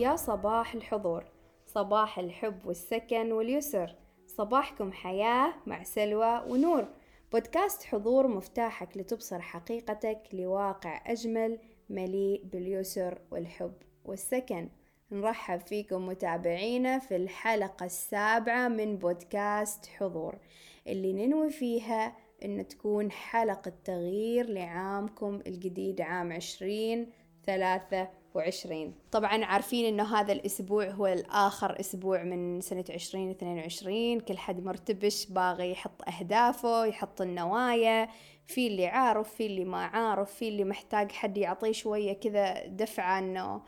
يا صباح الحضور، صباح الحب والسكن واليسر، صباحكم حياة مع سلوى ونور. بودكاست حضور مفتاحك لتبصر حقيقتك لواقع أجمل مليء باليسر والحب والسكن. نرحب فيكم متابعينا في الحلقة 7 من بودكاست حضور اللي ننوي فيها أن تكون حلقة تغيير لعامكم الجديد، عام 2023. طبعا عارفين أنه هذا الأسبوع هو الآخر أسبوع من سنة 2022. كل حد مرتبش باغي يحط أهدافه، يحط النوايا، في اللي عارف، في اللي ما عارف، في اللي محتاج حد يعطيه شوية كذا دفعة، أنه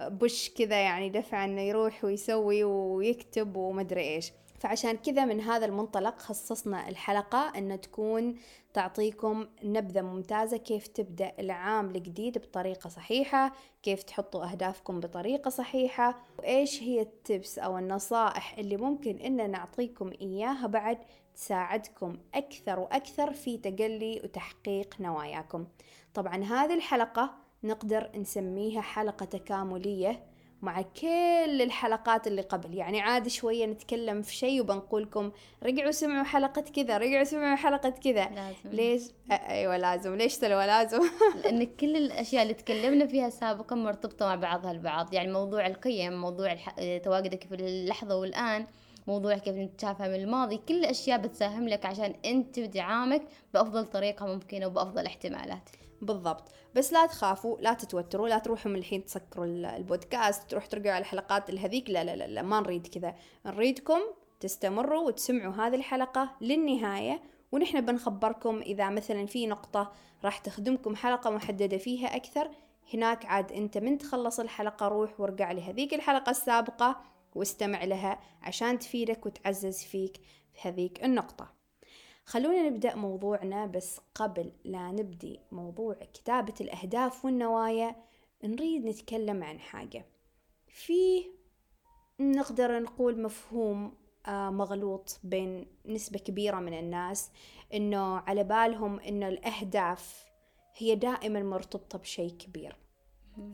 بش كذا يعني دفع انه يروح ويسوي ويكتب ومدري ايش. فعشان كذا من هذا المنطلق خصصنا الحلقة ان تكون تعطيكم نبذة ممتازة كيف تبدأ العام الجديد بطريقة صحيحة، كيف تحطوا اهدافكم بطريقة صحيحة، وايش هي التبس او النصائح اللي ممكن ان نعطيكم اياها بعد تساعدكم اكثر واكثر في تجلي وتحقيق نواياكم. طبعا هذه الحلقة نقدر نسميها حلقة تكاملية مع كل الحلقات اللي قبل، يعني عادي شوية نتكلم في شيء وبنقولكم رجعوا سمعوا حلقة كذا، رجعوا سمعوا حلقة كذا. ليش؟ أيوة لازم. ليش تلوى لازم؟ لأن كل الأشياء اللي تكلمنا فيها سابقا مرتبطة مع بعضها البعض. يعني موضوع القيم، موضوع تواجدك في اللحظة والآن، موضوع كيف نتشافى من الماضي، كل الأشياء بتساهم لك عشان أنت تبدي عامك بأفضل طريقة ممكنة وبأفضل احتمالات. بالضبط. بس لا تخافوا، لا تتوتروا، لا تروحوا من الحين تسكروا البودكاست تروح ترجعوا على الحلقات الهذيك. لا لا لا، ما نريد كذا، نريدكم تستمروا وتسمعوا هذه الحلقة للنهاية، ونحن بنخبركم إذا مثلا في نقطة راح تخدمكم حلقة محددة فيها أكثر. هناك عاد أنت من تخلص الحلقة روح وارجع لهذيك الحلقة السابقة واستمع لها عشان تفيدك وتعزز فيك في هذيك النقطة. خلونا نبدأ موضوعنا، بس قبل لا نبدي موضوع كتابة الأهداف والنوايا نريد نتكلم عن حاجة فيه نقدر نقول مفهوم مغلوط بين نسبة كبيرة من الناس، إنه على بالهم إنه الأهداف هي دائما مرتبطة بشيء كبير.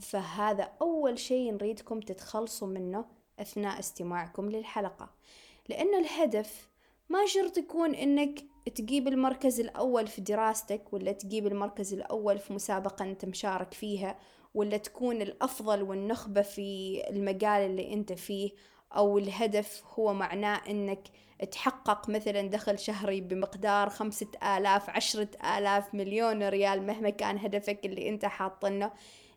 فهذا أول شيء نريدكم تتخلصوا منه أثناء استماعكم للحلقة، لأنه الهدف ما شرط يكون إنك تجيب المركز الأول في دراستك، ولا تجيب المركز الأول في مسابقة أنت مشارك فيها، ولا تكون الأفضل والنخبة في المجال اللي أنت فيه، أو الهدف هو معناه أنك تحقق مثلا دخل شهري بمقدار 5000 10,000 مليون ريال مهما كان هدفك اللي أنت حاطنه.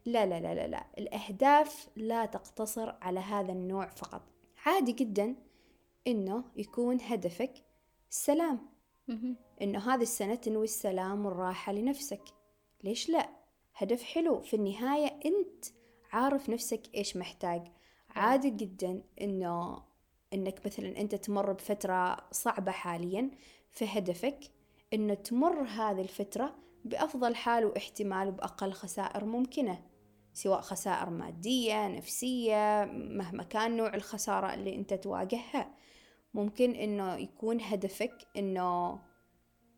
لا لا لا لا لا، الأهداف لا تقتصر على هذا النوع فقط. عادي جدا إنه يكون هدفك السلام، إنه هذه السنة تنوي السلام والراحة لنفسك. ليش لا؟ هدف حلو، في النهاية أنت عارف نفسك إيش محتاج. عادي جدا إنك مثلا أنت تمر بفترة صعبة حاليا، فهدفك إنه تمر هذه الفترة بأفضل حال واحتمال وبأقل خسائر ممكنة، سواء خسائر مادية نفسية مهما كان نوع الخسارة اللي أنت تواجهها. ممكن إنه يكون هدفك إنه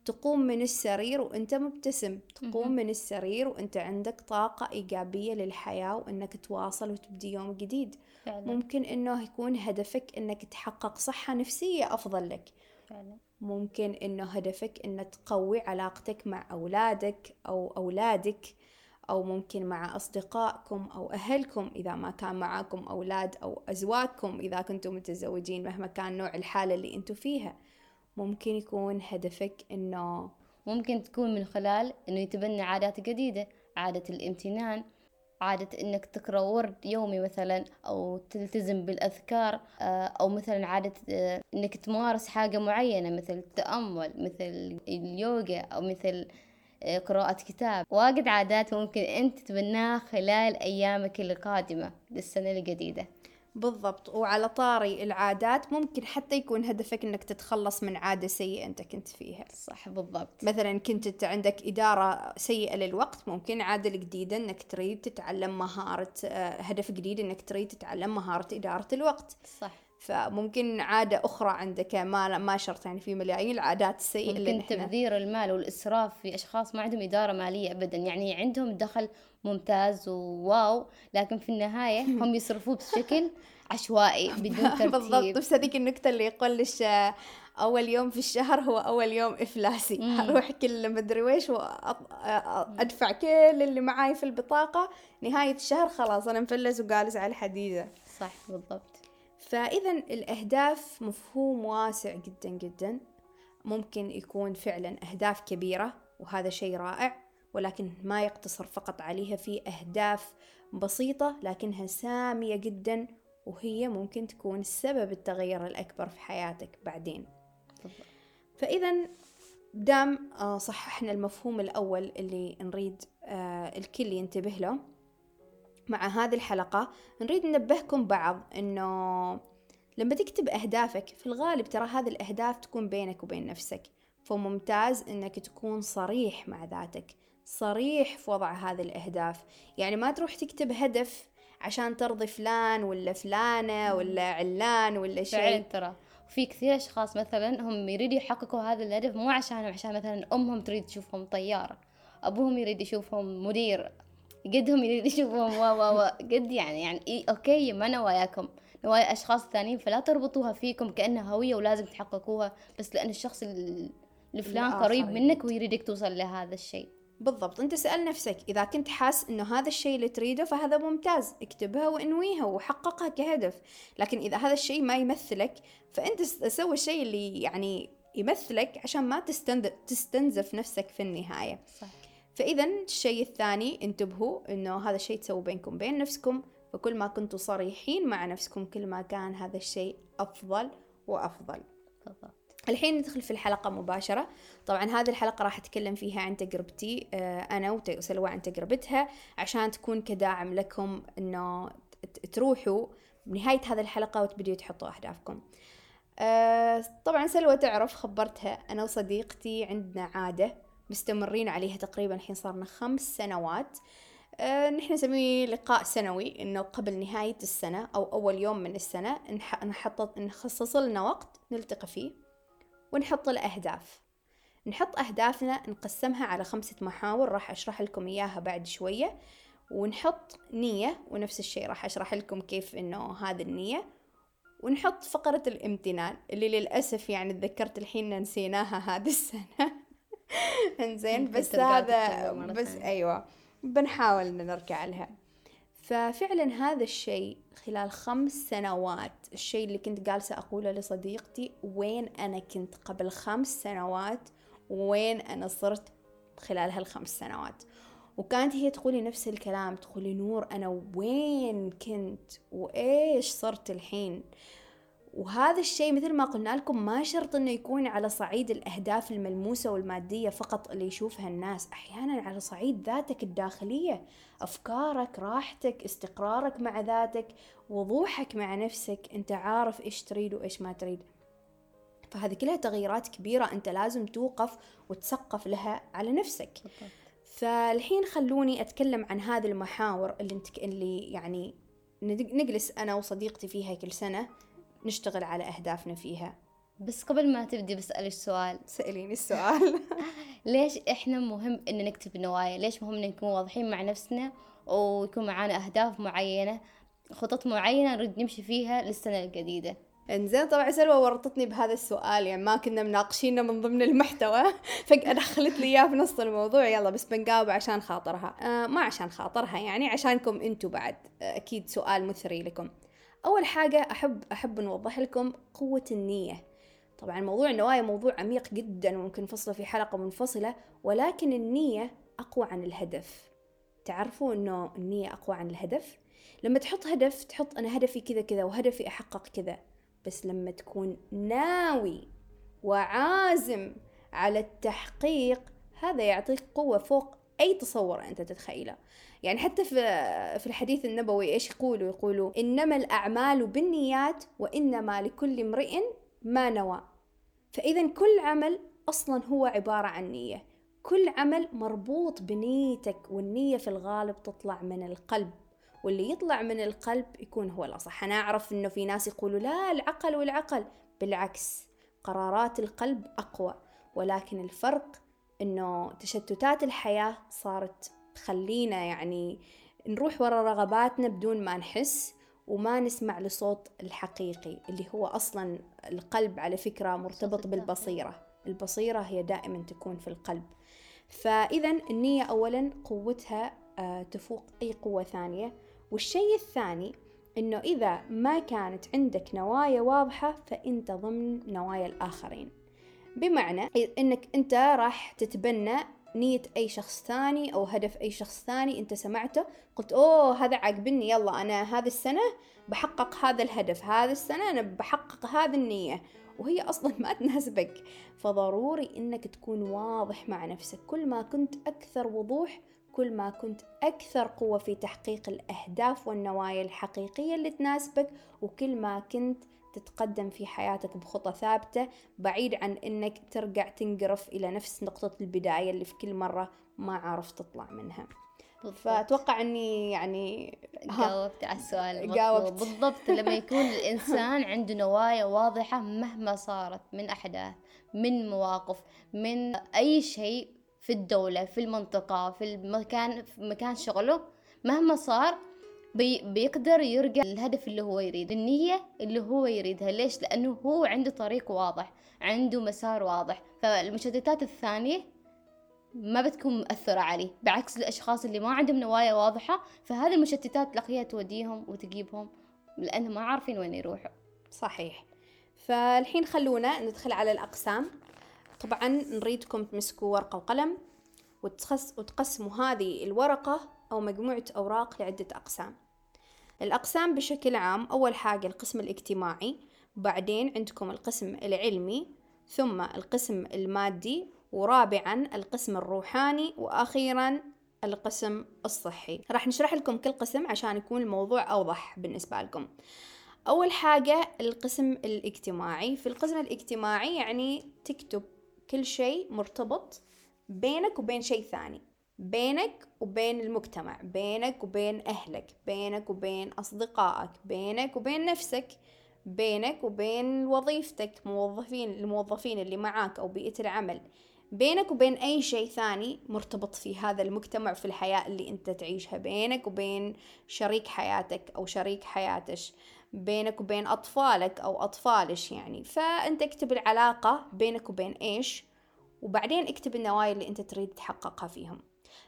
تقوم من السرير وأنت مبتسم، تقوم من السرير وأنت عندك طاقة إيجابية للحياة وإنك تواصل وتبدي يوم جديد. فعلا. ممكن إنه يكون هدفك إنك تحقق صحة نفسية أفضل لك. فعلا. ممكن إنه هدفك إنك تقوي علاقتك مع أولادك أو أولادك، أو ممكن مع أصدقائكم أو أهلكم إذا ما كان معاكم أولاد، أو أزواجكم إذا كنتم متزوجين مهما كان نوع الحالة اللي أنتم فيها. ممكن يكون هدفك إنه ممكن تكون من خلال إنه يتبنى عادات جديدة، عادة الامتنان، عادة إنك تقرأ ورد يومي مثلا، أو تلتزم بالأذكار، أو مثلا عادة إنك تمارس حاجة معينة مثل التأمل، مثل اليوغا، أو مثل قراءة كتاب. واجد عادات ممكن أنت تبناها خلال أيامك القادمة للسنة الجديدة. بالضبط. وعلى طاري العادات، ممكن حتى يكون هدفك أنك تتخلص من عادة سيئة أنت كنت فيها. صح، بالضبط. مثلا كنت عندك إدارة سيئة للوقت، ممكن عادة جديدة أنك تريد تتعلم مهارة، هدف جديد أنك تريد تتعلم مهارة إدارة الوقت. صح. فممكن عادة أخرى عندك ما شرط يعني في ملايين العادات السيئة. ممكن تبذير المال والإسراف في أشخاص ما عندهم إدارة مالية أبدا، يعني عندهم الدخل ممتاز وواو لكن في النهاية هم يصرفوه بشكل عشوائي بدون ترتيب. بالضبط، بس هذيك النكتة اللي يقولش أول يوم في الشهر هو أول يوم إفلاسي، أروح كل مدري ويش وأدفع كل اللي معاي في البطاقة، نهاية الشهر خلاص أنا مفلس وجالس على الحديدة. صح بالضبط. فإذا الأهداف مفهوم واسع جدا جدا، ممكن يكون فعلا أهداف كبيرة وهذا شيء رائع، ولكن ما يقتصر فقط عليها، في أهداف بسيطة لكنها سامية جدا وهي ممكن تكون سبب التغير الأكبر في حياتك بعدين. فإذا دام صححنا المفهوم الأول اللي نريد الكل ينتبه له مع هذه الحلقة، نريد ننبهكم بعض أنه لما تكتب أهدافك في الغالب ترى هذه الأهداف تكون بينك وبين نفسك، فممتاز أنك تكون صريح مع ذاتك، صريح في وضع هذه الأهداف. يعني ما تروح تكتب هدف عشان ترضي فلان ولا فلانة ولا علان ولا شيء. ترى في كثير أشخاص مثلا هم يريدوا يحققوا هذا الهدف مو عشان مثلا أمهم تريد تشوفهم طيارة، أبوهم يريد يشوفهم مدير، قدهم يريد يشوفهم قد يعني أوكي ما أنا وياكم، نوايا أشخاص ثانيين، فلا تربطوها فيكم كأنها هوية ولازم تحققوها بس لأن الشخص الفلان قريب منك ويريدك توصل لهذا الشيء. بالضبط، أنت سأل نفسك إذا كنت حاس إنه هذا الشيء اللي تريده فهذا ممتاز، اكتبها وانويها وحققها كهدف. لكن إذا هذا الشيء ما يمثلك فأنت سوي الشيء اللي يعني يمثلك عشان ما تستنزف نفسك في النهاية. صح. فإذا الشيء الثاني انتبهوا إنه هذا الشيء تسووا بينكم بين نفسكم، فكل ما كنتوا صريحين مع نفسكم كل ما كان هذا الشيء أفضل وأفضل. بالضبط. الحين ندخل في الحلقة مباشرة. طبعا هذه الحلقة راح أتكلم فيها عن تجربتي أنا وسلوى عن تجربتها عشان تكون كداعم لكم أنه تروحوا بنهاية هذه الحلقة وتبديوا تحطوا أهدافكم. طبعا سلوى تعرف، خبرتها أنا وصديقتي عندنا عادة مستمرين عليها تقريبا الحين صارنا 5 سنوات، نحن نسميه لقاء سنوي، إنه قبل نهاية السنة أو أول يوم من السنة نخصص لنا وقت نلتقي فيه ونحط الأهداف، نحط أهدافنا نقسمها على 5 محاور راح أشرح لكم إياها بعد شوية، ونحط نية ونفس الشيء راح أشرح لكم كيف إنه هذه النية، ونحط فقرة الامتنان اللي للأسف يعني تذكرت الحين نسيناها هذه السنة. إنزين بس هذا بس أيوة بنحاول نرجع لها. ففعلا هذا الشيء خلال 5 سنوات، الشيء اللي كنت جالسة أقوله لصديقتي وين أنا كنت قبل 5 سنوات وين أنا صرت خلال هال5 سنوات، وكانت هي تقولي نفس الكلام، تقولي نور أنا وين كنت وإيش صرت الحين. وهذا الشيء مثل ما قلنا لكم ما شرط أنه يكون على صعيد الأهداف الملموسة والمادية فقط اللي يشوفها الناس، أحيانا على صعيد ذاتك الداخلية، أفكارك، راحتك، استقرارك مع ذاتك، وضوحك مع نفسك، أنت عارف إيش تريد وإيش ما تريد. فهذه كلها تغييرات كبيرة أنت لازم توقف وتسقف لها على نفسك. فالحين خلوني أتكلم عن هذه المحاور اللي يعني نجلس أنا وصديقتي فيها كل سنة نشتغل على أهدافنا فيها. بس قبل ما تبدي بسألك سؤال. سأليني السؤال. ليش إحنا مهم إن نكتب نوايا؟ ليش مهم إن نكون واضحين مع نفسنا ويكون معانا أهداف معينة، خطط معينة نريد نمشي فيها للسنة الجديدة؟ إنزين طبعا سلوى ورطتني بهذا السؤال، يعني ما كنا مناقشينه من ضمن المحتوى فجأة دخلت لي إياه في نص الموضوع. يلا بس بنجاوب عشان خاطرها، ما عشان خاطرها يعني عشانكم أنتوا بعد، أكيد سؤال مثري لكم. أول حاجة أحب نوضح لكم قوة النية. طبعا موضوع النوايا موضوع عميق جدا وممكن نفصله في حلقة منفصلة، ولكن النية أقوى عن الهدف. تعرفوا أنه النية أقوى عن الهدف؟ لما تحط هدف تحط أنا هدفي كذا كذا وهدفي أحقق كذا، بس لما تكون ناوي وعازم على التحقيق هذا يعطيك قوة فوق أي تصور أنت تتخيله. يعني حتى في الحديث النبوي إيش يقولوا إنما الأعمال بالنيات وإنما لكل امرئ ما نوى. فإذا كل عمل أصلا هو عبارة عن نية، كل عمل مربوط بنيتك، والنية في الغالب تطلع من القلب واللي يطلع من القلب يكون هو الأصح. أنا أعرف أنه في ناس يقولوا لا العقل والعقل، بالعكس قرارات القلب أقوى، ولكن الفرق أنه تشتتات الحياة صارت تخلينا يعني نروح وراء رغباتنا بدون ما نحس، وما نسمع لصوت الحقيقي اللي هو أصلا القلب على فكرة مرتبط بالبصيرة، البصيرة هي دائما تكون في القلب. فإذا النية أولا قوتها تفوق أي قوة ثانية. والشيء الثاني إنه إذا ما كانت عندك نوايا واضحة فأنت ضمن نوايا الآخرين، بمعنى إنك أنت راح تتبنى نية أي شخص ثاني أو هدف أي شخص ثاني. أنت سمعته قلت أوه هذا عاجبني، يلا أنا هذه السنة بحقق هذا الهدف، هذه السنة أنا بحقق هذه النية، وهي أصلا ما تناسبك. فضروري إنك تكون واضح مع نفسك، كل ما كنت أكثر وضوح كل ما كنت أكثر قوة في تحقيق الأهداف والنوايا الحقيقية اللي تناسبك، وكل ما كنت تتقدم في حياتك بخطة ثابتة بعيد عن إنك ترجع تنقرف إلى نفس نقطة البداية اللي في كل مرة ما عرفت تطلع منها. فأتوقع أني يعني جاوبت على السؤال المطلوب بالضبط. لما يكون الإنسان عنده نوايا واضحة مهما صارت من أحداث، من مواقف، من أي شيء في الدولة، في المنطقة، في مكان شغله، مهما صار بيقدر يرجع للهدف اللي هو يريد، النية اللي هو يريدها. ليش؟ لأنه هو عنده طريق واضح، عنده مسار واضح، فالمشتتات الثانية ما بتكون مؤثرة عليه، بعكس الأشخاص اللي ما عندهم نوايا واضحة فهذه المشتتات لقيها توديهم وتجيبهم لأنهم ما عارفين وين يروحوا. صحيح. فالحين خلونا ندخل على الأقسام. طبعا نريدكم تمسكوا ورقة وقلم وتقسموا هذه الورقة أو مجموعة أوراق لعدة أقسام. الأقسام بشكل عام، أول حاجة القسم الاجتماعي، بعدين عندكم القسم العلمي، ثم القسم المادي، ورابعا القسم الروحاني، وأخيرا القسم الصحي. راح نشرح لكم كل قسم عشان يكون الموضوع أوضح بالنسبة لكم. أول حاجة القسم الاجتماعي. في القسم الاجتماعي يعني تكتب كل شيء مرتبط بينك وبين شيء ثاني، بينك وبين المجتمع، بينك وبين أهلك، بينك وبين أصدقائك، بينك وبين نفسك، بينك وبين وظيفتك، الموظفين اللي معاك أو بيئة العمل، بينك وبين أي شيء ثاني مرتبط في هذا المجتمع في الحياة اللي أنت تعيشها، بينك وبين شريك حياتك أو شريك حياتش، بينك وبين أطفالك أو أطفالش يعني. فأنت اكتب العلاقة بينك وبين إيش، وبعدين اكتب النوايا اللي أنت تريد تحققها فيهم.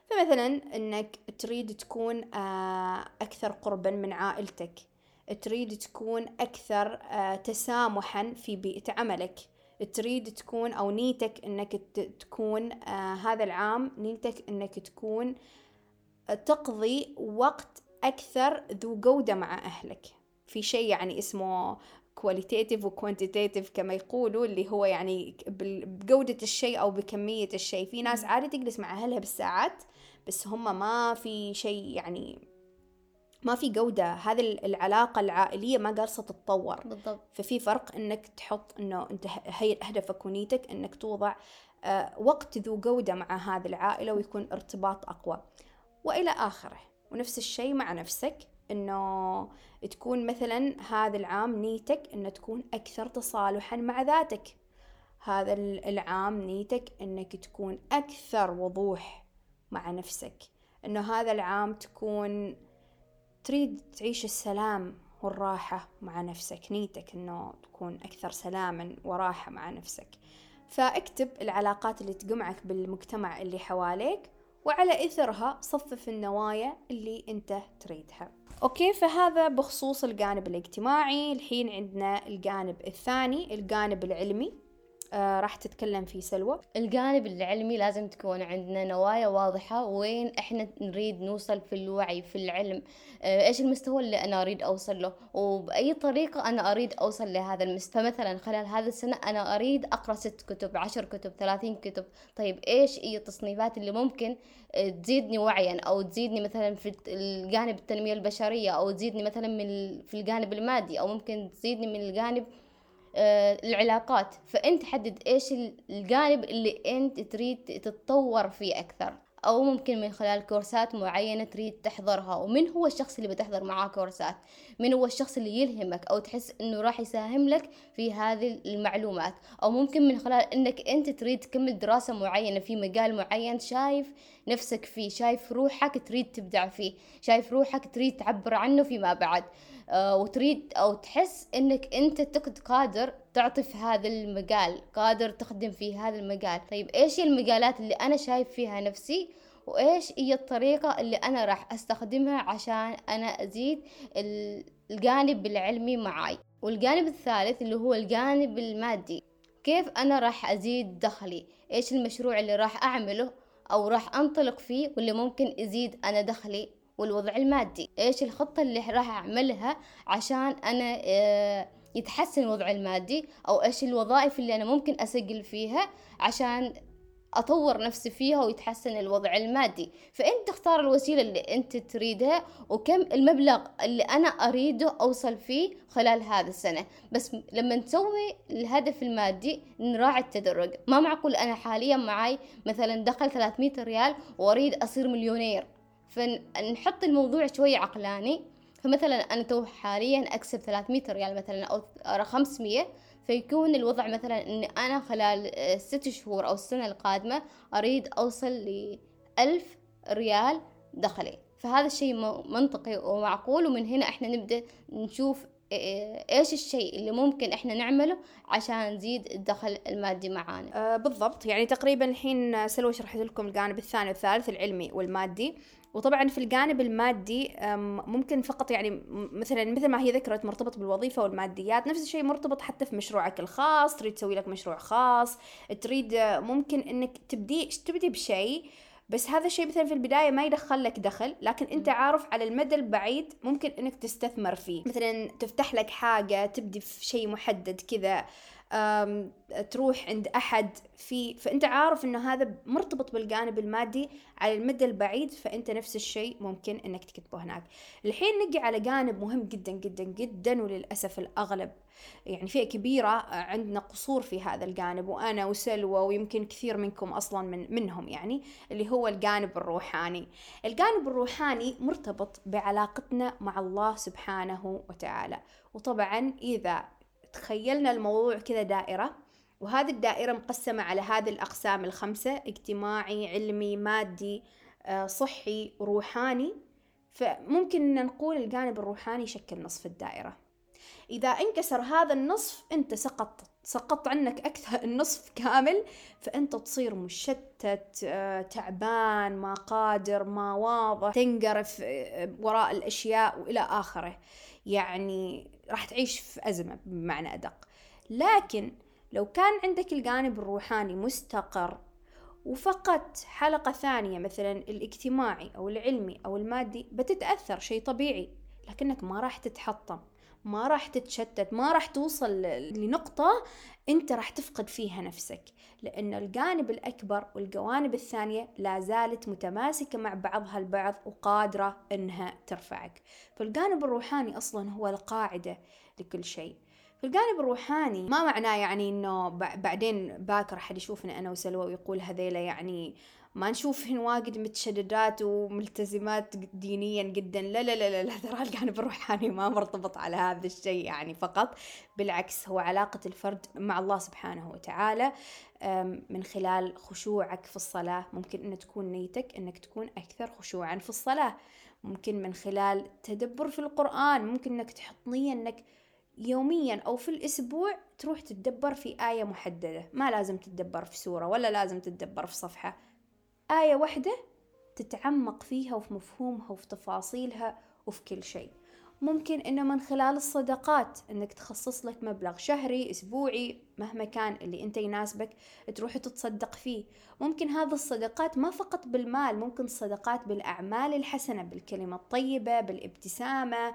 فمثلا أنك تريد تكون أكثر قربا من عائلتك، تريد تكون أكثر تسامحا في بيئة عملك، تريد تكون أو نيتك أنك تكون هذا العام نيتك أنك تكون تقضي وقت أكثر ذو جودة مع أهلك، في شيء يعني اسمه كواليتيتيف وكوانتيتيف كما يقولوا، اللي هو يعني بجودة الشيء أو بكمية الشيء. في ناس عادي تجلس مع أهلها بالساعات بس هم ما في شيء يعني ما في جودة، هذه العلاقة العائلية ما قارصة تتطور بالضبط. ففي فرق أنك تحط أنه أنت هي هدفك ونيتك أنك توضع وقت ذو جودة مع هذه العائلة ويكون ارتباط أقوى وإلى آخره. ونفس الشيء مع نفسك، أنه تكون مثلا هذا العام نيتك أن تكون أكثر تصالحا مع ذاتك، هذا العام نيتك أنك تكون أكثر وضوح مع نفسك، أنه هذا العام تكون تريد تعيش السلام والراحة مع نفسك، نيتك أنه تكون أكثر سلاما وراحة مع نفسك. فاكتب العلاقات اللي تجمعك بالمجتمع اللي حواليك وعلى إثرها صفف النوايا اللي أنت تريدها. أوكي، فهذا بخصوص الجانب الاجتماعي. الحين عندنا الجانب الثاني، الجانب العلمي. راح تتكلم فيه سلوى. الجانب العلمي لازم تكون عندنا نوايا واضحة، وين إحنا نريد نوصل في الوعي، في العلم، إيش المستوى اللي أنا أريد أوصل له، وبأي طريقة أنا أريد أوصل لهذا المستوى. مثلا خلال هذا السنة أنا أريد أقرأ 6 كتب، 10 كتب، 30 كتب. طيب إيش هي التصنيفات اللي ممكن تزيدني وعيا، أو تزيدني مثلا في الجانب التنمية البشرية، أو تزيدني مثلا في الجانب المادي، أو ممكن تزيدني من الجانب العلاقات. فأنت حدد إيش الجانب اللي أنت تريد تتطور فيه أكثر، أو ممكن من خلال كورسات معينة تريد تحضرها. ومن هو الشخص اللي بتحضر معاه كورسات؟ من هو الشخص اللي يلهمك أو تحس أنه راح يساهم لك في هذه المعلومات؟ أو ممكن من خلال أنك أنت تريد تكمل دراسة معينة في مجال معين شايف نفسك فيه، شايف روحك تريد تبدع فيه، شايف روحك تريد تعبر عنه فيما بعد، وتريد أو تحس أنك أنت قادر تعطي في هذا المجال، قادر تخدم في هذا المجال. طيب إيش هي المجالات اللي أنا شايف فيها نفسي؟ وإيش هي الطريقة اللي أنا راح أستخدمها عشان أنا أزيد الجانب العلمي معاي؟ والجانب الثالث اللي هو الجانب المادي، كيف أنا راح أزيد دخلي؟ إيش المشروع اللي راح أعمله أو راح أنطلق فيه واللي ممكن أزيد أنا دخلي؟ والوضع المادي، إيش الخطة اللي راح أعملها عشان أنا يتحسن الوضع المادي؟ أو إيش الوظائف اللي أنا ممكن أسجل فيها عشان أطور نفسي فيها ويتحسن الوضع المادي؟ فأنت تختار الوسيلة اللي أنت تريدها وكم المبلغ اللي أنا أريده أوصل فيه خلال هذا السنة. بس لما نسوي الهدف المادي نراعي التدرج. ما معقول أنا حاليا معي مثلا دخل 300 ريال وأريد أصير مليونير، فنحط الموضوع شوي عقلاني. فمثلا أنا تو حاليا أكسب 300 ريال مثلا أو 500، فيكون الوضع مثلا أن أنا خلال 6 شهور أو السنة القادمة أريد أوصل ل1000 ريال دخلي. فهذا الشيء منطقي ومعقول، ومن هنا إحنا نبدأ نشوف إيش الشيء اللي ممكن إحنا نعمله عشان نزيد الدخل المادي معانا. بالضبط، يعني تقريبا الحين سلوى شرحت لكم الجانب الثاني والثالث، العلمي والمادي. وطبعا في الجانب المادي ممكن فقط يعني مثل ما هي ذكرت مرتبط بالوظيفة والماديات، نفس الشيء مرتبط حتى في مشروعك الخاص. تريد تسوي لك مشروع خاص، تريد ممكن انك تبدي بشيء، بس هذا الشيء مثلا في البداية ما يدخل لك دخل، لكن انت عارف على المدى البعيد ممكن انك تستثمر فيه، مثلا تفتح لك حاجة، تبدي في شيء محدد كذا، تروح عند أحد فيه، فأنت عارف أنه هذا مرتبط بالجانب المادي على المدى البعيد، فأنت نفس الشيء ممكن أنك تكتبه هناك. الحين نجي على جانب مهم جدا جدا جدا، وللأسف الأغلب يعني فئة كبيرة عندنا قصور في هذا الجانب، وأنا وسلوى ويمكن كثير منكم أصلا منهم، يعني اللي هو الجانب الروحاني. الجانب الروحاني مرتبط بعلاقتنا مع الله سبحانه وتعالى. وطبعا إذا تخيلنا الموضوع كذا دائرة، وهذه الدائرة مقسمة على هذه الأقسام 5: اجتماعي، علمي، مادي، صحي، روحاني. فممكن أن نقول الجانب الروحاني يشكل نصف الدائرة. إذا انكسر هذا النصف أنت سقط عنك أكثر النصف كامل، فأنت تصير مشتت، تعبان، ما قادر، ما واضح، تنقرف وراء الأشياء وإلى آخره. يعني راح تعيش في أزمة بمعنى أدق. لكن لو كان عندك الجانب الروحاني مستقر وفقط حلقة ثانية مثلا الاجتماعي أو العلمي أو المادي، بتتأثر شيء طبيعي، لكنك ما راح تتحطم، ما راح تتشتت، ما راح توصل لنقطة أنت راح تفقد فيها نفسك، لأن الجانب الأكبر والجوانب الثانية لا زالت متماسكة مع بعضها البعض وقادرة أنها ترفعك. فالجانب الروحاني أصلا هو القاعدة لكل شيء. فالجانب الروحاني ما معناه يعني أنه بعدين باكر حد يشوفنا أنا وسلوى ويقول هذيلة يعني ما نشوفهن واجد متشددات وملتزمات دينيا جدا. لا لا لا لا، ترى الجانب الروحاني ما مرتبط على هذا الشيء يعني فقط، بالعكس هو علاقة الفرد مع الله سبحانه وتعالى من خلال خشوعك في الصلاة. ممكن أن تكون نيتك أنك تكون أكثر خشوعا في الصلاة، ممكن من خلال تدبر في القرآن، ممكن أنك تحط نية أنك يوميا أو في الأسبوع تروح تتدبر في آية محددة. ما لازم تتدبر في سورة ولا لازم تتدبر في صفحة، آية واحدة تتعمق فيها وفي مفهومها وفي تفاصيلها وفي كل شيء. ممكن إنه من خلال الصدقات أنك تخصص لك مبلغ شهري أسبوعي مهما كان اللي أنت يناسبك تروح تتصدق فيه. ممكن هذه الصدقات ما فقط بالمال، ممكن الصدقات بالأعمال الحسنة، بالكلمة الطيبة، بالابتسامة،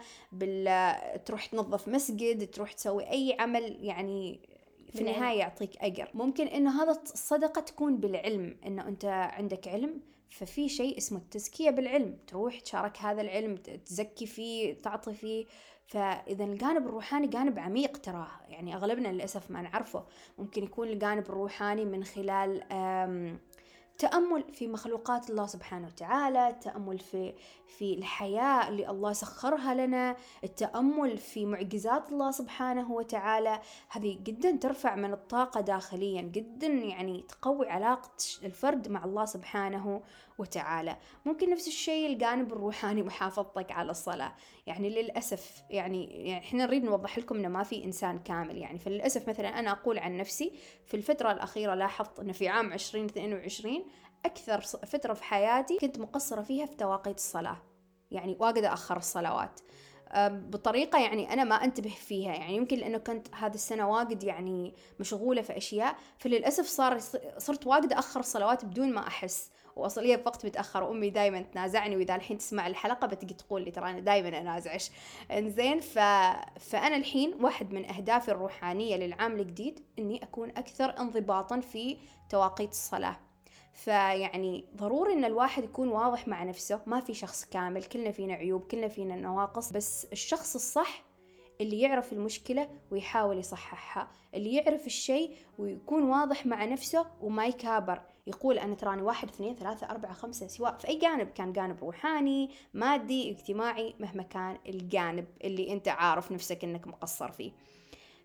تروح تنظف مسجد، تروح تسوي أي عمل يعني في النهاية يعطيك أجر. ممكن إنه هذا الصدقة تكون بالعلم، إنه أنت عندك علم ففي شيء اسمه التزكية بالعلم، تروح تشارك هذا العلم، تزكي فيه، تعطي فيه. فإذا الجانب الروحاني جانب عميق تراه، يعني أغلبنا للأسف ما نعرفه. ممكن يكون الجانب الروحاني من خلال تأمل في مخلوقات الله سبحانه وتعالى، التأمل في الحياة اللي الله سخرها لنا، التأمل في معجزات الله سبحانه وتعالى. هذه جدا ترفع من الطاقة داخليا، جدا يعني تقوي علاقة الفرد مع الله سبحانه وتعالى. ممكن نفس الشيء الجانب الروحاني، محافظتك على الصلاة. يعني للأسف يعني إحنا نريد نوضح لكم إنه ما في إنسان كامل. يعني فللأسف مثلا أنا أقول عن نفسي في الفترة الأخيرة لاحظت إنه في عام 2022 أكثر فترة في حياتي كنت مقصرة فيها في تواقيت الصلاة، يعني واجد أخر الصلوات بطريقة يعني أنا ما أنتبه فيها. يعني يمكن لأنه كنت هذه السنة واجد يعني مشغولة في أشياء، فللأسف صرت واجد أخر الصلوات بدون ما أحس، وأصل لي بوقت متأخر. أمي دايما تنازعني، وإذا الحين تسمع الحلقة بتجي تقول لي ترى أنا دايما أنازعش. إنزين فأنا الحين واحد من أهدافي الروحانية للعام الجديد إني أكون أكثر انضباطا في تواقيت الصلاة. فيعني ضروري ان الواحد يكون واضح مع نفسه، ما في شخص كامل، كلنا فينا عيوب، كلنا فينا نواقص، بس الشخص الصح اللي يعرف المشكلة ويحاول يصححها، اللي يعرف الشيء ويكون واضح مع نفسه وما يكابر، يقول أنا تراني 1 2 3 4 5، سواء في أي جانب كان، جانب روحاني، مادي، اجتماعي، مهما كان الجانب اللي أنت عارف نفسك أنك مقصر فيه.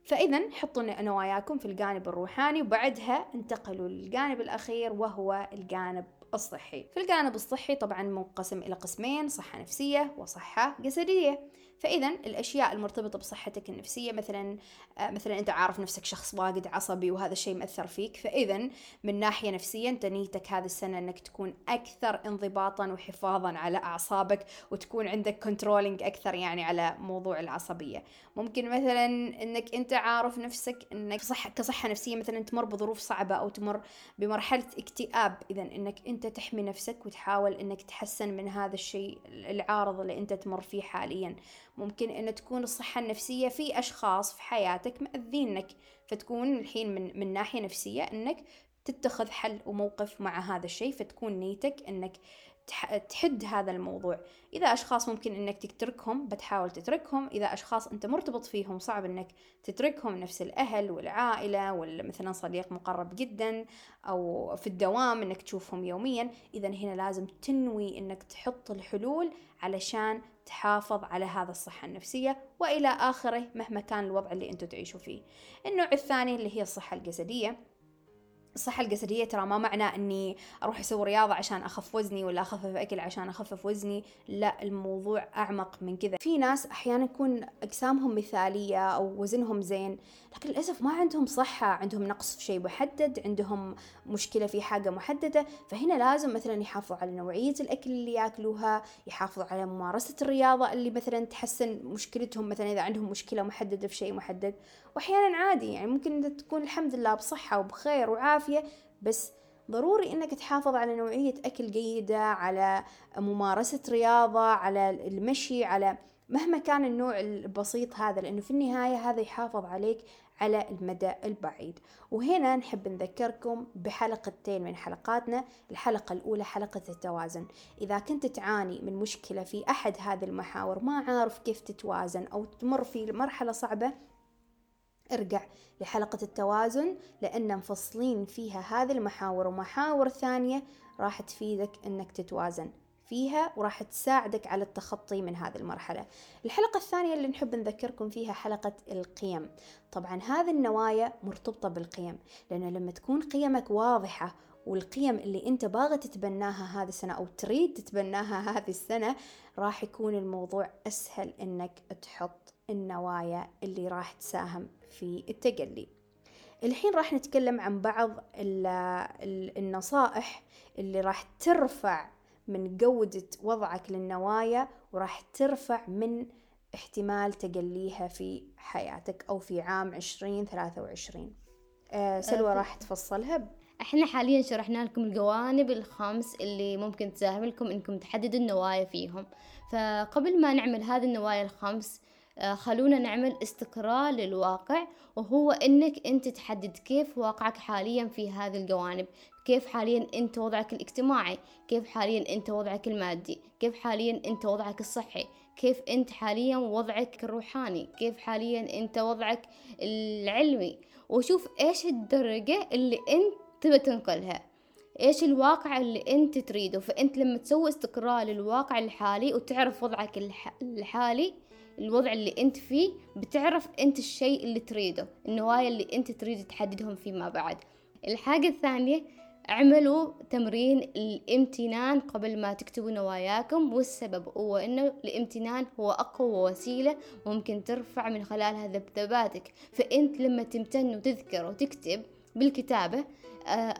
فإذا حطوا نواياكم في الجانب الروحاني، وبعدها انتقلوا للجانب الأخير وهو الجانب الصحي. في الجانب الصحي طبعا منقسم إلى قسمين، صحة نفسية وصحة جسدية. فإذا الأشياء المرتبطة بصحتك النفسية، مثلا أنت عارف نفسك شخص واجد عصبي وهذا الشيء مأثر فيك، فإذا من ناحية نفسية أنت نيتك هذه السنة أنك تكون أكثر انضباطا وحفاظا على أعصابك، وتكون عندك كنترولينج أكثر يعني على موضوع العصبية. ممكن مثلا أنك أنت عارف نفسك أنك كصحة نفسية مثلا تمر بظروف صعبة أو تمر بمرحلة اكتئاب، إذا أنك أنت تحمي نفسك وتحاول أنك تحسن من هذا الشيء العارض اللي أنت تمر فيه حاليا. ممكن أن تكون الصحة النفسية في أشخاص في حياتك مأذينك، فتكون الحين من ناحية نفسية أنك تتخذ حل وموقف مع هذا الشيء، فتكون نيتك أنك تحد هذا الموضوع. إذا أشخاص ممكن أنك تتركهم بتحاول تتركهم، إذا أشخاص أنت مرتبط فيهم صعب أنك تتركهم، نفس الأهل والعائلة والمثلا صديق مقرب جدا، أو في الدوام أنك تشوفهم يوميا. إذا هنا لازم تنوي أنك تحط الحلول علشان تحافظ على هذا الصحة النفسية وإلى آخره، مهما كان الوضع اللي أنتوا تعيشوا فيه. النوع الثاني اللي هي الصحة الجسدية. الصحة الجسدية ترى ما معنى أني أروح أسوي رياضة عشان أخف وزني، ولا أخفف أكل عشان أخفف وزني، لا، الموضوع أعمق من كذا. في ناس أحيانا يكون أجسامهم مثالية أو وزنهم زين، لكن للأسف ما عندهم صحة، عندهم نقص في شيء محدد، عندهم مشكلة في حاجة محددة. فهنا لازم مثلا يحافظوا على نوعية الأكل اللي يأكلوها، يحافظوا على ممارسة الرياضة اللي مثلا تحسن مشكلتهم، مثلا إذا عندهم مشكلة محددة في شيء محدد. وأحيانا عادي يعني ممكن تكون الحمد لله بصحة وبخير وعافية، بس ضروري انك تحافظ على نوعية اكل جيدة، على ممارسة رياضة، على المشي، على مهما كان النوع البسيط هذا، لانه في النهاية هذا يحافظ عليك على المدى البعيد. وهنا نحب نذكركم بحلقتين من حلقاتنا. الحلقة الأولى حلقة التوازن. إذا كنت تعاني من مشكلة في احد هذه المحاور، ما عارف كيف تتوازن او تمر في مرحلة صعبة، ارجع لحلقة التوازن، لأن مفصلين فيها هذه المحاور ومحاور ثانية راح تفيدك أنك تتوازن فيها، وراح تساعدك على التخطي من هذه المرحلة. الحلقة الثانية اللي نحب نذكركم فيها حلقة القيم. طبعا هذه النوايا مرتبطة بالقيم، لأن لما تكون قيمك واضحة والقيم اللي أنت باغي تتبناها هذه السنة أو تريد تتبناها هذه السنة، راح يكون الموضوع أسهل أنك تحط النوايا اللي راح تساهم في التجلي. الحين راح نتكلم عن بعض النصائح اللي راح ترفع من جودة وضعك للنوايا، وراح ترفع من احتمال تجليها في حياتك أو في عام 2023. سلوى راح تفصلها. احنا حاليا شرحنا لكم الجوانب الخمس اللي ممكن تساهم لكم انكم تحددوا النوايا فيهم. فقبل ما نعمل هذه النوايا الخمس، خلونا نعمل استقراء للواقع، وهو انك انت تحدد كيف واقعك حاليا في هذه الجوانب، كيف حاليا انت وضعك الاجتماعي، كيف حاليا انت وضعك المادي، كيف حاليا انت وضعك الصحي، كيف انت حاليا وضعك الروحاني، كيف حاليا انت وضعك العلمي، وشوف ايش الدرجة اللي انت تبي تنقلها. ايش الواقع اللي انت تريده. فانت لما تسوي استقراء للواقع الحالي وتعرف وضعك الحالي، الوضع اللي انت فيه، بتعرف انت الشيء اللي تريده، النوايا اللي انت تريد تحددهم فيما بعد. الحاجة الثانية، اعملوا تمرين الامتنان قبل ما تكتبوا نواياكم، والسبب هو انه الامتنان هو اقوى وسيلة ممكن ترفع من خلالها ذبذباتك. فانت لما تمتن وتذكر وتكتب بالكتابة،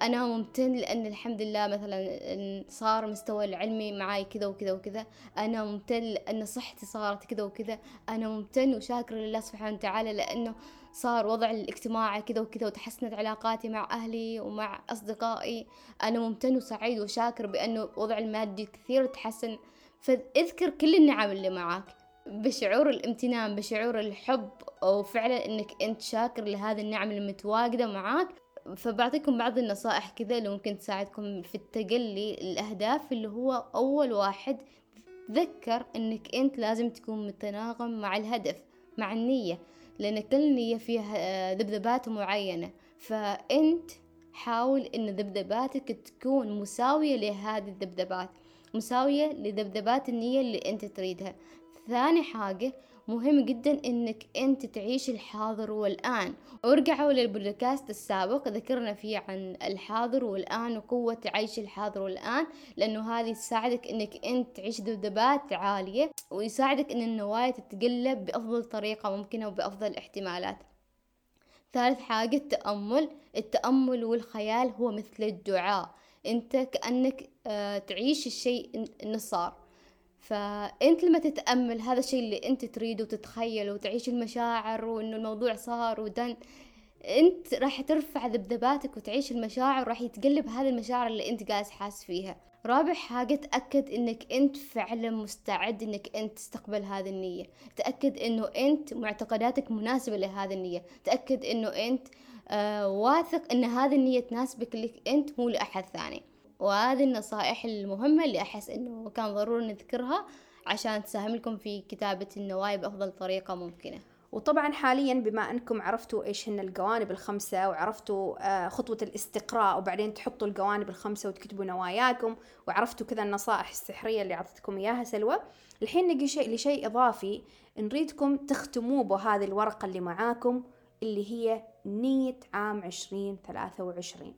أنا ممتن لأن الحمد لله مثلا صار مستوى العلمي معاي كذا وكذا وكذا، أنا ممتن لأن صحتي صارت كذا وكذا، أنا ممتن وشاكر لله سبحانه وتعالى لأنه صار وضع الاجتماعي كذا وكذا وتحسنت علاقاتي مع أهلي ومع أصدقائي، أنا ممتن وسعيد وشاكر بأنه وضع المادي كثير تحسن. فاذكر كل النعم اللي معاك بشعور الامتنان، بشعور الحب، وفعلا أنك أنت شاكر لهذه النعم المتواجدة معاك. فبعطيكم بعض النصائح كذا اللي ممكن تساعدكم في التجلي الأهداف، اللي هو أول واحد، تذكر أنك أنت لازم تكون متناغم مع الهدف، مع النية، لأن كل نية فيها ذبذبات معينة. فأنت حاول أن ذبذباتك تكون مساوية لهذه الذبذبات، مساوية لذبذبات النية اللي أنت تريدها. ثاني حاجة، مهم جدا انك انت تعيش الحاضر والآن. وارجعوا للبودكاست السابق ذكرنا فيه عن الحاضر والآن وقوة عيش الحاضر والآن، لانه هذه تساعدك انك انت تعيش ذبذبات عالية، ويساعدك ان النوايا تتقلب بافضل طريقة ممكنة وبافضل احتمالات. ثالث حاجة، التأمل. التأمل والخيال هو مثل الدعاء، انت كأنك تعيش الشيء اللي صار. فأنت لما تتأمل هذا الشيء اللي أنت تريده وتتخيل وتعيش المشاعر وأنه الموضوع صار ودن، أنت راح ترفع ذبذباتك وتعيش المشاعر، راح يتقلب هذه المشاعر اللي أنت قاعد حاس فيها. رابع حاجة، تأكد أنك أنت فعلا مستعد أنك أنت تستقبل هذه النية. تأكد أنه أنت معتقداتك مناسبة لهذه النية، تأكد أنه أنت واثق أن هذه النية تناسبك لك أنت مو لأحد ثاني. وهذه النصائح المهمة اللي أحس أنه كان ضروري نذكرها عشان تساهم لكم في كتابة النوايا بأفضل طريقة ممكنة. وطبعا حاليا بما أنكم عرفتوا إيش هن الجوانب الخمسة، وعرفتوا خطوة الاستقراء، وبعدين تحطوا الجوانب الخمسة وتكتبوا نواياكم، وعرفتوا كذا النصائح السحرية اللي عطتكم إياها سلوى، الحين نجي لشيء إضافي نريدكم تختموا بهذه الورقة اللي معاكم، اللي هي نية عام 2023.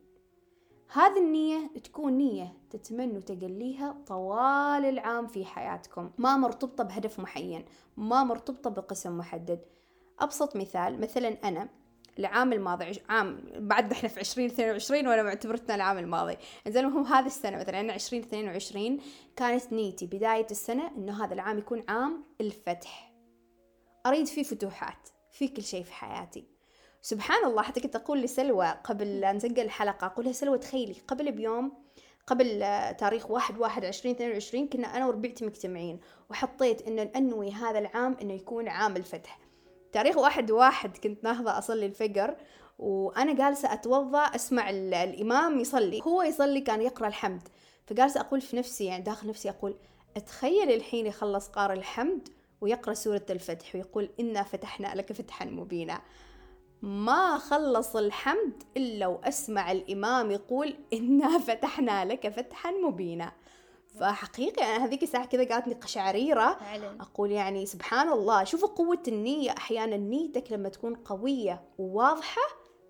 هذه النية تكون نية تتمنوا تجليها طوال العام في حياتكم، ما مرتبطة بهدف معين، ما مرتبطة بقسم محدد. أبسط مثال، مثلا أنا العام الماضي، عام بعد إحنا في 2022 وأنا معتبرتنا العام الماضي، إنزين المهم هذه السنة مثلا أنا 2022 كانت نيتي بداية السنة إنه هذا العام يكون عام الفتح، أريد فيه فتوحات في كل شيء في حياتي. سبحان الله، حتى كنت أقول لسلوى قبل أن نسجل الحلقة، أقولها سلوى تخيلي قبل بيوم، قبل تاريخ 1/1/2022 كنا أنا وربيعتي مجتمعين، وحطيت إن أنوي هذا العام إنه يكون عام الفتح. تاريخ 1/1 كنت ناهضة أصلي الفجر، وأنا جالسة أتوضأ أسمع الإمام يصلي، هو يصلي كان يقرأ الحمد، فجالسة أقول في نفسي، يعني داخل نفسي أقول أتخيل الحين يخلص قارئ الحمد ويقرأ سورة الفتح ويقول إنا فتحنا لك فتحا مبينا. ما خلص الحمد إلا وأسمع الإمام يقول إنا فتحنا لك فتحا مبينا. فحقيقة أنا هذيك الساعة كذا قالتني قشعريرة، أقول يعني سبحان الله. شوفوا قوة النية، أحيانا نيتك لما تكون قوية وواضحة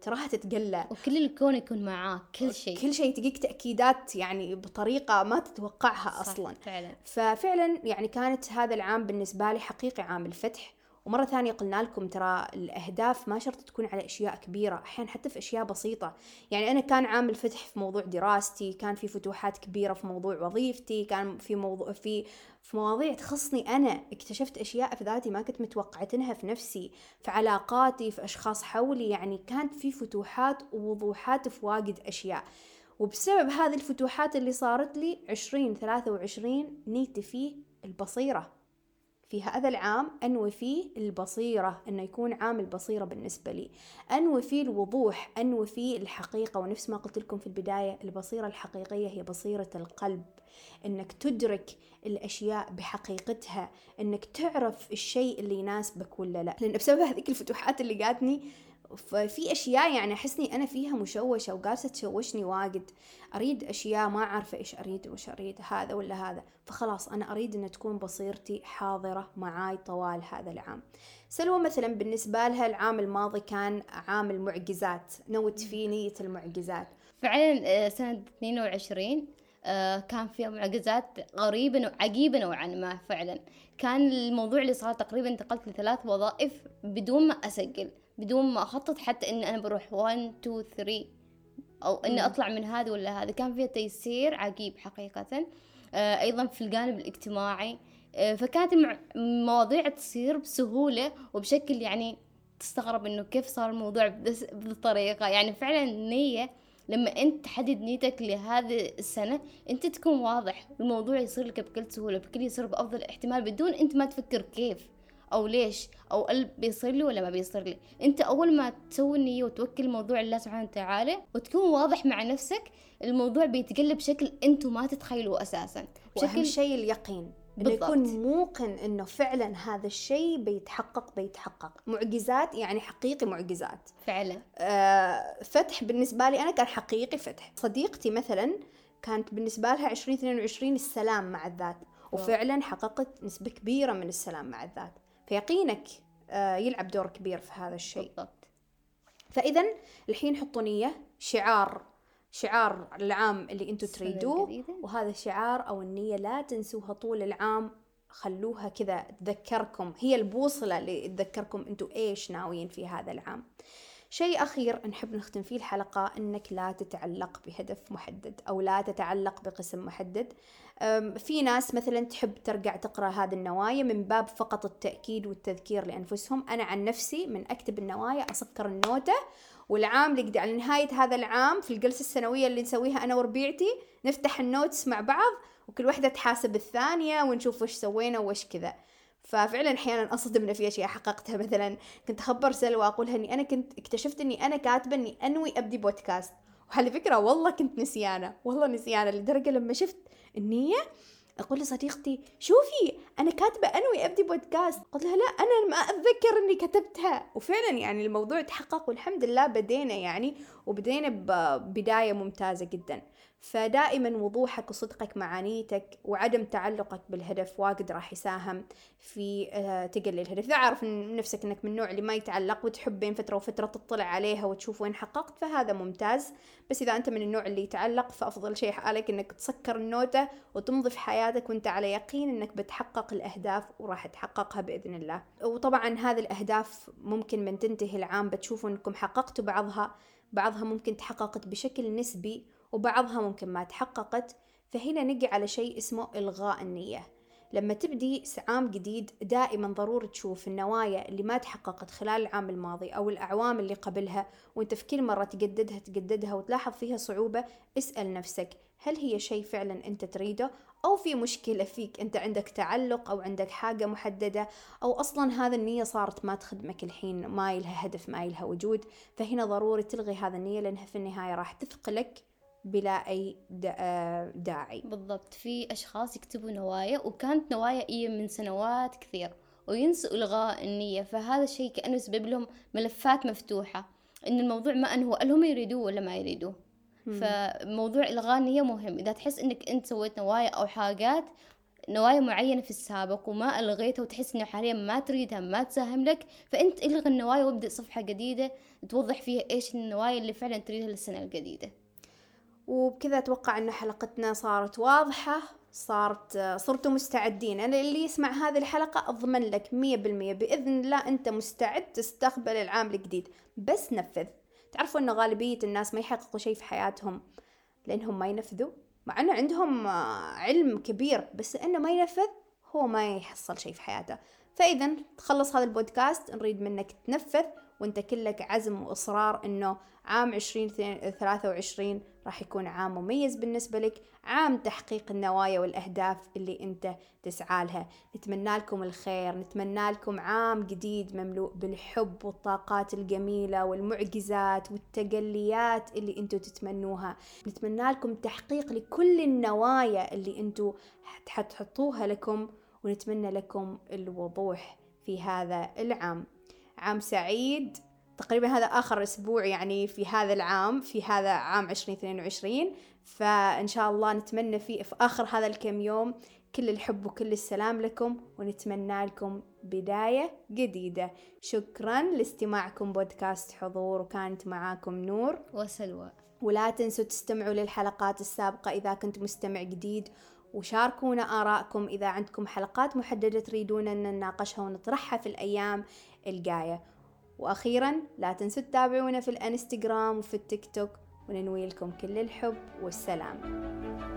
تراها تتجلى، وكل الكون يكون معاك، كل شيء تجيك تأكيدات يعني بطريقة ما تتوقعها أصلا. ففعلا يعني كانت هذا العام بالنسبة لي حقيقي عام الفتح. ومرة ثانية قلنا لكم ترى الأهداف ما شرط تكون على أشياء كبيرة، أحيانا حتى في أشياء بسيطة. يعني أنا كان عام الفتح في موضوع دراستي، كان في فتوحات كبيرة في موضوع وظيفتي، كان في موضوع في مواضيع تخصني أنا، اكتشفت أشياء في ذاتي ما كنت متوقعتها في نفسي، في علاقاتي، في أشخاص حولي، يعني كانت في فتوحات ووضوحات في واجد أشياء. وبسبب هذه الفتوحات اللي صارت لي 2023 نيتي فيه البصيرة، في هذا العام أنوي فيه البصيرة، أنه يكون عام البصيرة بالنسبة لي، أنوي فيه الوضوح، أنوي فيه الحقيقة. ونفس ما قلت لكم في البداية، البصيرة الحقيقية هي بصيرة القلب، أنك تدرك الأشياء بحقيقتها، أنك تعرف الشيء اللي يناسبك ولا لا. لأن بسبب هذيك الفتوحات اللي جاتني ففي أشياء يعني أحسني أنا فيها مشوشة وقاسة تشوشني واجد. أريد أشياء ما عارفة إيش أريد وإيش أريد، هذا ولا هذا، فخلاص أنا أريد أن تكون بصيرتي حاضرة معاي طوال هذا العام. سلوى مثلا بالنسبة لها العام الماضي كان عام المعجزات، نوت فيه نية المعجزات. فعلا سنة 22 كان فيها معجزات غريبة وعجيبة نوعا ما. فعلا كان الموضوع اللي صار تقريبا انتقلت ل3 وظائف بدون ما أسجل، بدون ما أخطط حتى إن أنا بروح 1 2 3 أو إن أطلع من هذا ولا هذا. كان فيها تيسير عجيب حقيقة. أيضا في الجانب الاجتماعي فكانت المواضيع تصير بسهولة وبشكل يعني تستغرب إنه كيف صار الموضوع بالطريقة. يعني فعلا النية لما أنت تحدد نيتك لهذه السنة أنت تكون واضح، الموضوع يصير لك بكل سهولة، بكل يصير بأفضل احتمال بدون أنت ما تفكر كيف أو ليش أو قلب بيصير لي ولا ما بيصير لي. أنت أول ما تسوي النية وتوكل الموضوع لله سبحانه وتعالى وتكون واضح مع نفسك، الموضوع بيتقلب بشكل أنتوا ما تتخيلوه أساساً. وأهم شيء اليقين، إنه يكون موقن إنه فعلاً هذا الشيء بيتحقق. معجزات يعني حقيقي معجزات فعلاً. فتح بالنسبة لي أنا كان حقيقي فتح. صديقتي مثلاً كانت بالنسبة لها 2022 السلام مع الذات، وفعلاً حققت نسبة كبيرة من السلام مع الذات. فيقينك يلعب دور كبير في هذا الشيء. فإذا الحين حطوا نية، شعار العام اللي أنتوا تريدوه، وهذا الشعار أو النية لا تنسوها طول العام، خلوها كذا تذكركم، هي البوصلة اللي تذكركم أنتوا إيش ناويين في هذا العام. شيء أخير نحب نختم فيه الحلقة، أنك لا تتعلق بهدف محدد أو لا تتعلق بقسم محدد. في ناس مثلا تحب ترجع تقرأ هذه النوايا من باب فقط التأكيد والتذكير لأنفسهم. أنا عن نفسي من أكتب النوايا أسكر النوتة، والعام اللي قد على نهاية هذا العام في الجلسة السنوية اللي نسويها أنا وربيعتي نفتح النوتس مع بعض، وكل واحدة تحاسب الثانية ونشوف وش سوينا وش كذا. ففعلا احيانا اصدمنا في اشياء حققتها. مثلا كنت اخبر سلوى اقولها اني انا كنت اكتشفت اني انا كاتبه اني انوي ابدي بودكاست، وعلى فكره والله كنت نسيانه لدرجه لما شفت النيه اقول لصديقتي شوفي انا كاتبه انوي ابدي بودكاست، قلت لها لا انا ما اتذكر اني كتبتها. وفعلا يعني الموضوع تحقق والحمد لله. بدينا ببدايه ممتازه جدا. فدائما وضوحك وصدقك مع نيتك وعدم تعلقك بالهدف واجد راح يساهم في تقليل الهدف. إذا عارف نفسك أنك من النوع اللي ما يتعلق وتحب بين فترة وفترة تطلع عليها وتشوف وين حققت، فهذا ممتاز. بس إذا أنت من النوع اللي يتعلق فأفضل شيء عليك أنك تسكر النوتة وتمضي في حياتك وأنت على يقين أنك بتحقق الأهداف وراح تحققها بإذن الله. وطبعا هذه الأهداف ممكن من تنتهي العام بتشوفوا أنكم حققتوا بعضها ممكن تحققت بشكل نسبي وبعضها ممكن ما تحققت. فهنا نجي على شيء اسمه إلغاء النية. لما تبدي عام جديد دائما ضروري تشوف النوايا اللي ما تحققت خلال العام الماضي أو الأعوام اللي قبلها، وانت في كل مرة تجددها وتلاحظ فيها صعوبة، اسأل نفسك هل هي شيء فعلا انت تريده أو في مشكلة فيك، انت عندك تعلق أو عندك حاجة محددة، أو أصلا هذا النية صارت ما تخدمك الحين، ما لها هدف ما لها وجود. فهنا ضروري تلغي هذا النية لأنها في النهاية راح تثقلك بلا أي داعي. بالضبط. في أشخاص يكتبوا نوايا وكانت نوايا من سنوات كثير وينسوا إلغاء النية، فهذا الشيء كأنه يسبب لهم ملفات مفتوحة إن الموضوع ما أنه هل هم يريدوه ولا ما يريدوه. فموضوع إلغاء النية مهم. إذا تحس إنك أنت سويت نوايا أو حاجات نوايا معينة في السابق وما ألغيتها وتحس إنه حاليا ما تريدها ما تساهم لك، فأنت إلغي النوايا وابدأ صفحة جديدة توضح فيها إيش النوايا اللي فعلا تريدها للسنة الجديدة. وبكذا أتوقع أن حلقتنا صارت واضحة، صرتوا مستعدين. أنا اللي يسمع هذه الحلقة أضمن لك 100% بإذن الله أنت مستعد تستقبل العام الجديد، بس نفذ. تعرفوا أن غالبية الناس ما يحققوا شيء في حياتهم لأنهم ما ينفذوا، مع أنه عندهم علم كبير بس أنه ما ينفذ هو ما يحصل شيء في حياته. فإذا تخلص هذا البودكاست نريد منك تنفذ، وانت كلك عزم وإصرار أنه عام 2023 راح يكون عام مميز بالنسبة لك، عام تحقيق النوايا والأهداف اللي انت تسعى لها. نتمنى لكم الخير، نتمنى لكم عام جديد مملوء بالحب والطاقات الجميلة والمعجزات والتجليات اللي انتوا تتمنوها. نتمنى لكم تحقيق لكل النوايا اللي انتوا حتحطوها لكم، ونتمنى لكم الوضوح في هذا العام. عام سعيد، تقريبا هذا آخر أسبوع يعني في هذا العام، في هذا عام 2022. فإن شاء الله نتمنى في آخر هذا الكم يوم كل الحب وكل السلام لكم، ونتمنى لكم بداية جديدة. شكرا لاستماعكم بودكاست حضور، وكانت معاكم نور وسلوى. ولا تنسوا تستمعوا للحلقات السابقة إذا كنت مستمع جديد، وشاركونا آراءكم إذا عندكم حلقات محددة تريدون أن نناقشها ونطرحها في الأيام الجاية. وأخيرا لا تنسوا تتابعونا في الانستغرام وفي التيك توك، وننوي لكم كل الحب والسلام.